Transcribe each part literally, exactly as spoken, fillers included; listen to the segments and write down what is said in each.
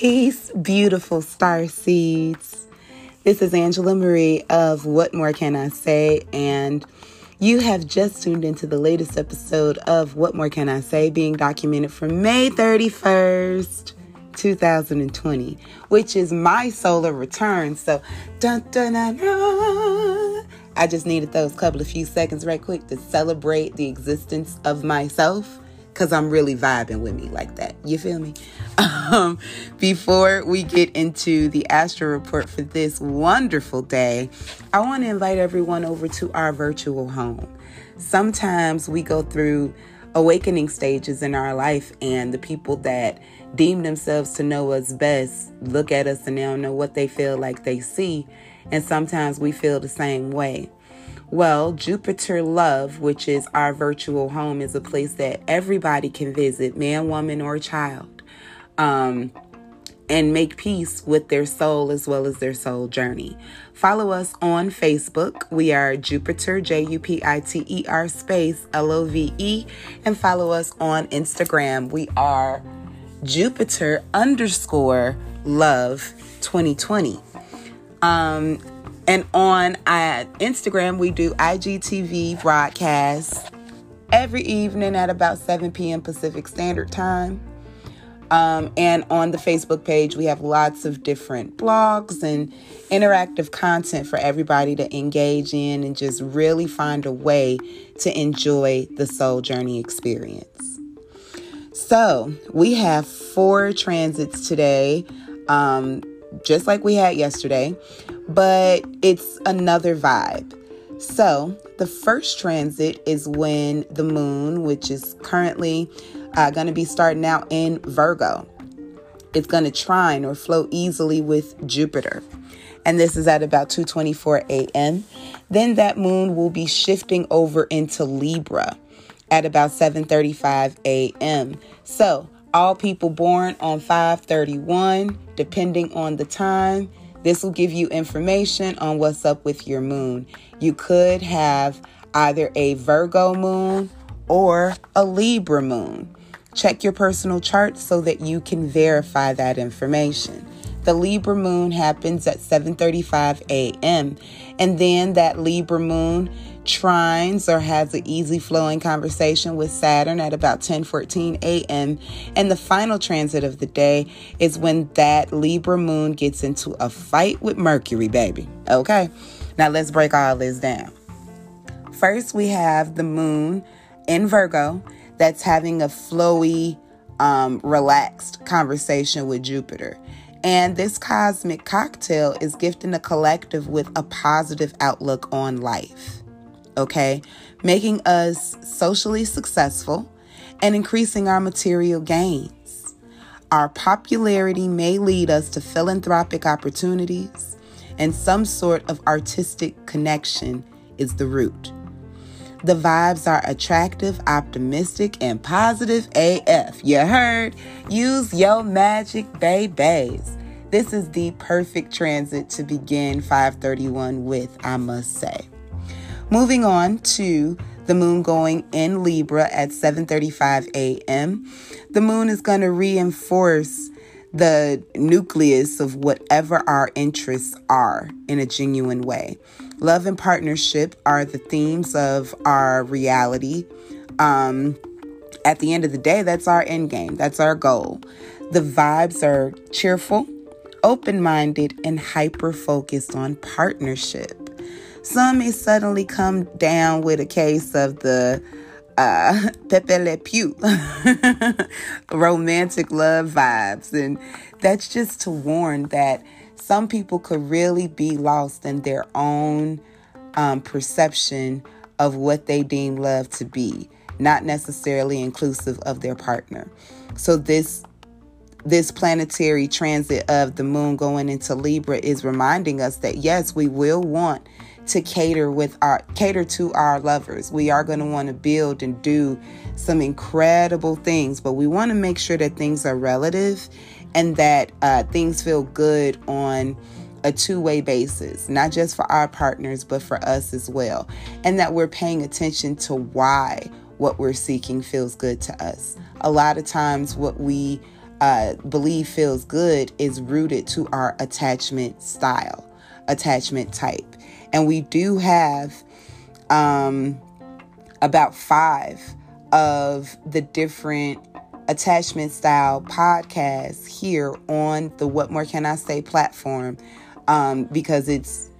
Peace, beautiful star seeds. This is Angela Marie of What More Can I Say? And you have just tuned into the latest episode of What More Can I Say, being documented from May thirty-first, two thousand twenty, which is my solar return. So, dun, dun, dun, dun. I just needed those couple of few seconds right quick to celebrate the existence of myself, because I'm really vibing with me like that. You feel me? Um, before we get into the astro report for this wonderful day, I want to invite everyone over to our virtual home. Sometimes we go through awakening stages in our life, and the people that deem themselves to know us best look at us and they don't know what they feel like they see. And sometimes we feel the same way. Well, Jupiter Love, which is our virtual home, is a place that everybody can visit, man, woman, or child, um, and make peace with their soul as well as their soul journey. Follow us on Facebook. We are Jupiter, J U P I T E R space L O V E, and follow us on Instagram. We are Jupiter underscore love twenty twenty. Um... And on uh, Instagram, we do I G T V broadcasts every evening at about seven p.m. Pacific Standard Time. Um, and on the Facebook page, we have lots of different blogs and interactive content for everybody to engage in and just really find a way to enjoy the soul journey experience. So we have four transits today, um, just like we had yesterday. But it's another vibe. So the first transit is when the moon, which is currently uh, going to be starting out in Virgo, it's going to trine or flow easily with Jupiter. And this is at about two twenty-four a.m. Then that moon will be shifting over into Libra at about seven thirty-five a.m. So all people born on five thirty-one, depending on the time, this will give you information on what's up with your moon. You could have either a Virgo moon or a Libra moon. Check your personal chart so that you can verify that information. The Libra moon happens at seven thirty-five a.m. And then that Libra moon trines or has an easy flowing conversation with Saturn at about ten fourteen a.m. And the final transit of the day is when that Libra moon gets into a fight with Mercury, baby. Okay, now let's break all this down. First, we have the moon in Virgo that's having a flowy, um, relaxed conversation with Jupiter. And this cosmic cocktail is gifting the collective with a positive outlook on life, okay? Making us socially successful and increasing our material gains. Our popularity may lead us to philanthropic opportunities, and some sort of artistic connection is the root. The vibes are attractive, optimistic, and positive A F. You heard? Use your magic, babies. This is the perfect transit to begin five thirty-one with, I must say. Moving on to the moon going in Libra at seven thirty-five a.m. The moon is going to reinforce the nucleus of whatever our interests are in a genuine way. Love and partnership are the themes of our reality. Um, at the end of the day, that's our end game. That's our goal. The vibes are cheerful, open-minded, and hyper-focused on partnership. Some may suddenly come down with a case of the Uh, Pepe Le Pew romantic love vibes, and that's just to warn that some people could really be lost in their own um, perception of what they deem love to be, not necessarily inclusive of their partner. So this this planetary transit of the moon going into Libra is reminding us that yes, we will want to cater with our cater to our lovers. We are going to want to build and do some incredible things, but we want to make sure that things are relative and that uh, things feel good on a two-way basis, not just for our partners, but for us as well. And that we're paying attention to why what we're seeking feels good to us. A lot of times what we uh, believe feels good is rooted to our attachment style, attachment type. And we do have um, about five of the different attachment style podcasts here on the What More Can I Say platform, um, because it's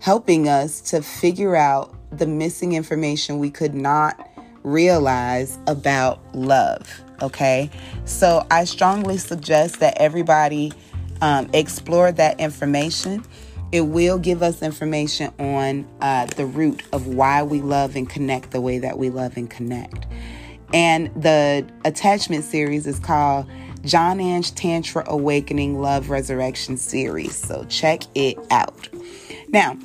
helping us to figure out the missing information we could not realize about love. Okay, so I strongly suggest that everybody um, explore that information. It will give us information on uh, the root of why we love and connect the way that we love and connect. And the attachment series is called John Ange Tantra Awakening Love Resurrection Series. So check it out. Now,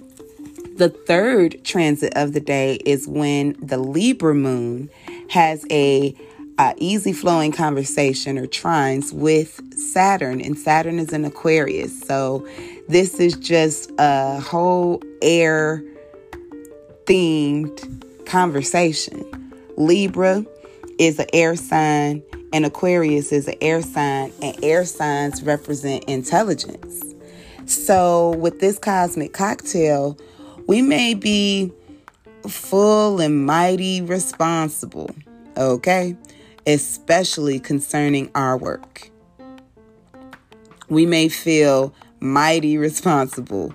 the third transit of the day is when the Libra moon has a Uh, easy flowing conversation or trines with Saturn, and Saturn is in Aquarius. So this is just a whole air themed conversation. Libra is an air sign and Aquarius is an air sign, and air signs represent intelligence. So with this cosmic cocktail, we may be full and mighty responsible. Okay. Especially concerning our work. We may feel mighty responsible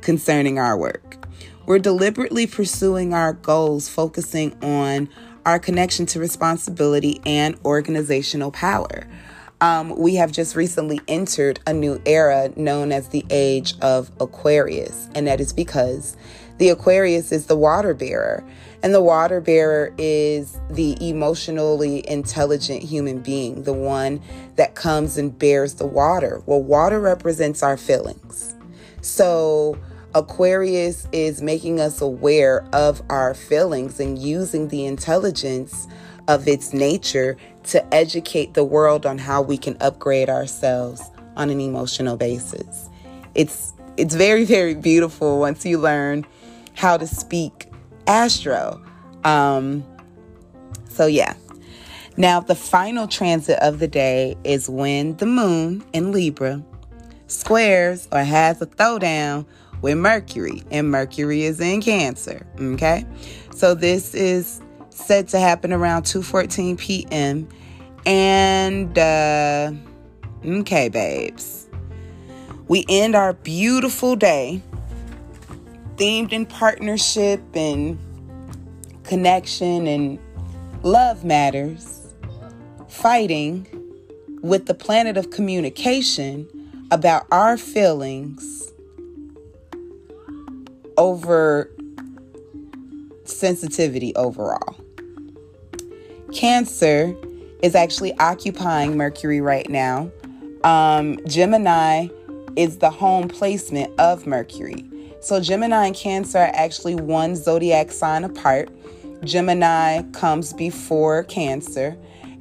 concerning our work. We're deliberately pursuing our goals, focusing on our connection to responsibility and organizational power. Um, we have just recently entered a new era known as the Age of Aquarius, and that is because the Aquarius is the water bearer, and the water bearer is the emotionally intelligent human being, the one that comes and bears the water. Well, water represents our feelings. So Aquarius is making us aware of our feelings and using the intelligence of its nature to educate the world on how we can upgrade ourselves on an emotional basis. It's, it's very, very beautiful once you learn how to speak astro. Um, so yeah. Now the final transit of the day is when the moon in Libra squares or has a throwdown with Mercury, and Mercury is in Cancer. Okay. So this is said to happen around two fourteen p.m. And uh, okay, babes, we end our beautiful day themed in partnership and connection and love matters, fighting with the planet of communication about our feelings over sensitivity overall. Cancer is actually occupying Mercury right now. Um, Gemini is the home placement of Mercury. So Gemini and Cancer are actually one zodiac sign apart. Gemini comes before Cancer.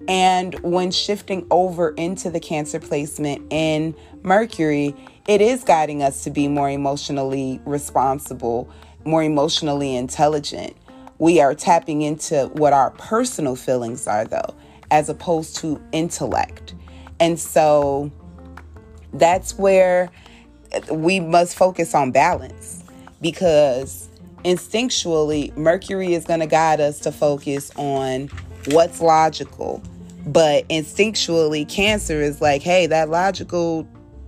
And when shifting over into the Cancer placement in Mercury, it is guiding us to be more emotionally responsible, more emotionally intelligent. We are tapping into what our personal feelings are, though, as opposed to intellect. And so that's where we must focus on balance, because instinctually, Mercury is going to guide us to focus on what's logical. But instinctually, Cancer is like, hey, that logical,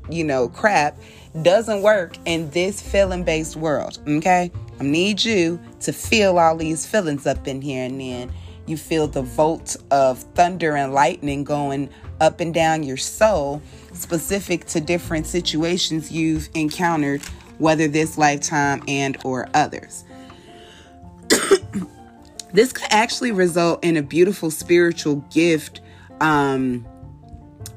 you know, crap doesn't work in this feeling-based world. Okay, I need you to feel all these feelings up in here, and then you feel the volt of thunder and lightning going up and down your soul, specific to different situations you've encountered, whether this lifetime and or others. This could actually result in a beautiful spiritual gift um,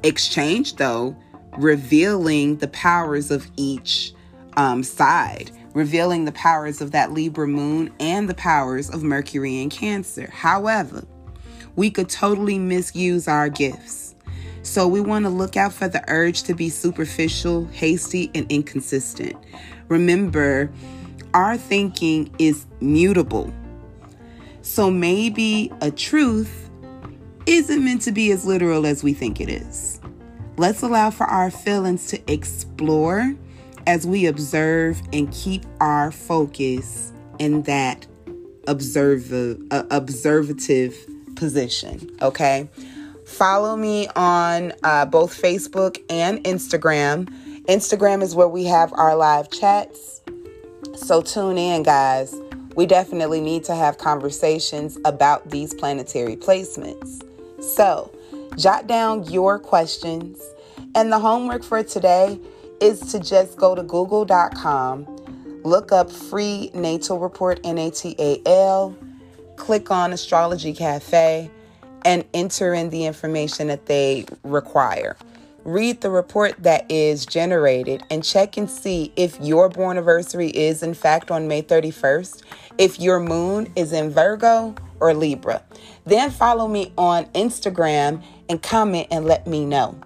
exchange, though, revealing the powers of each um, side, revealing the powers of that Libra moon and the powers of Mercury and Cancer. However, we could totally misuse our gifts. So we want to look out for the urge to be superficial, hasty, and inconsistent. Remember, our thinking is mutable. So maybe a truth isn't meant to be as literal as we think it is. Let's allow for our feelings to explore as we observe and keep our focus in that observer, uh, observative position, okay? Follow me on uh, both Facebook and Instagram. Instagram is where we have our live chats. So tune in, guys. We definitely need to have conversations about these planetary placements. So jot down your questions. And the homework for today is to just go to google dot com, look up free natal report, N A T A L, click on Astrology Cafe, and enter in the information that they require. Read the report that is generated and check and see if your borniversary is in fact on May thirty-first, if your moon is in Virgo or Libra. Then follow me on Instagram and comment and let me know.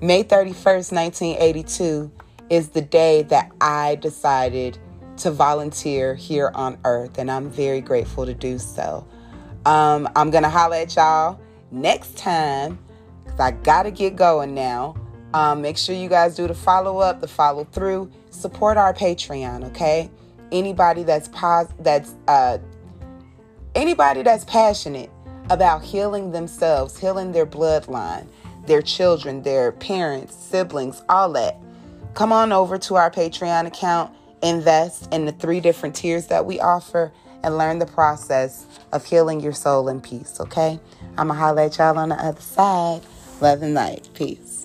May thirty-first, nineteen eighty-two is the day that I decided to volunteer here on Earth, and I'm very grateful to do so. Um, I'm going to holler at y'all next time, because I got to get going now. Um, make sure you guys do the follow-up, the follow-through. Support our Patreon, okay? Anybody that's pos- that's uh, anybody that's passionate about healing themselves, healing their bloodline, their children, their parents, siblings, all that. Come on over to our Patreon account, invest in the three different tiers that we offer, and learn the process of healing your soul in peace, okay? I'm going to holler at y'all on the other side. Love and light. Peace.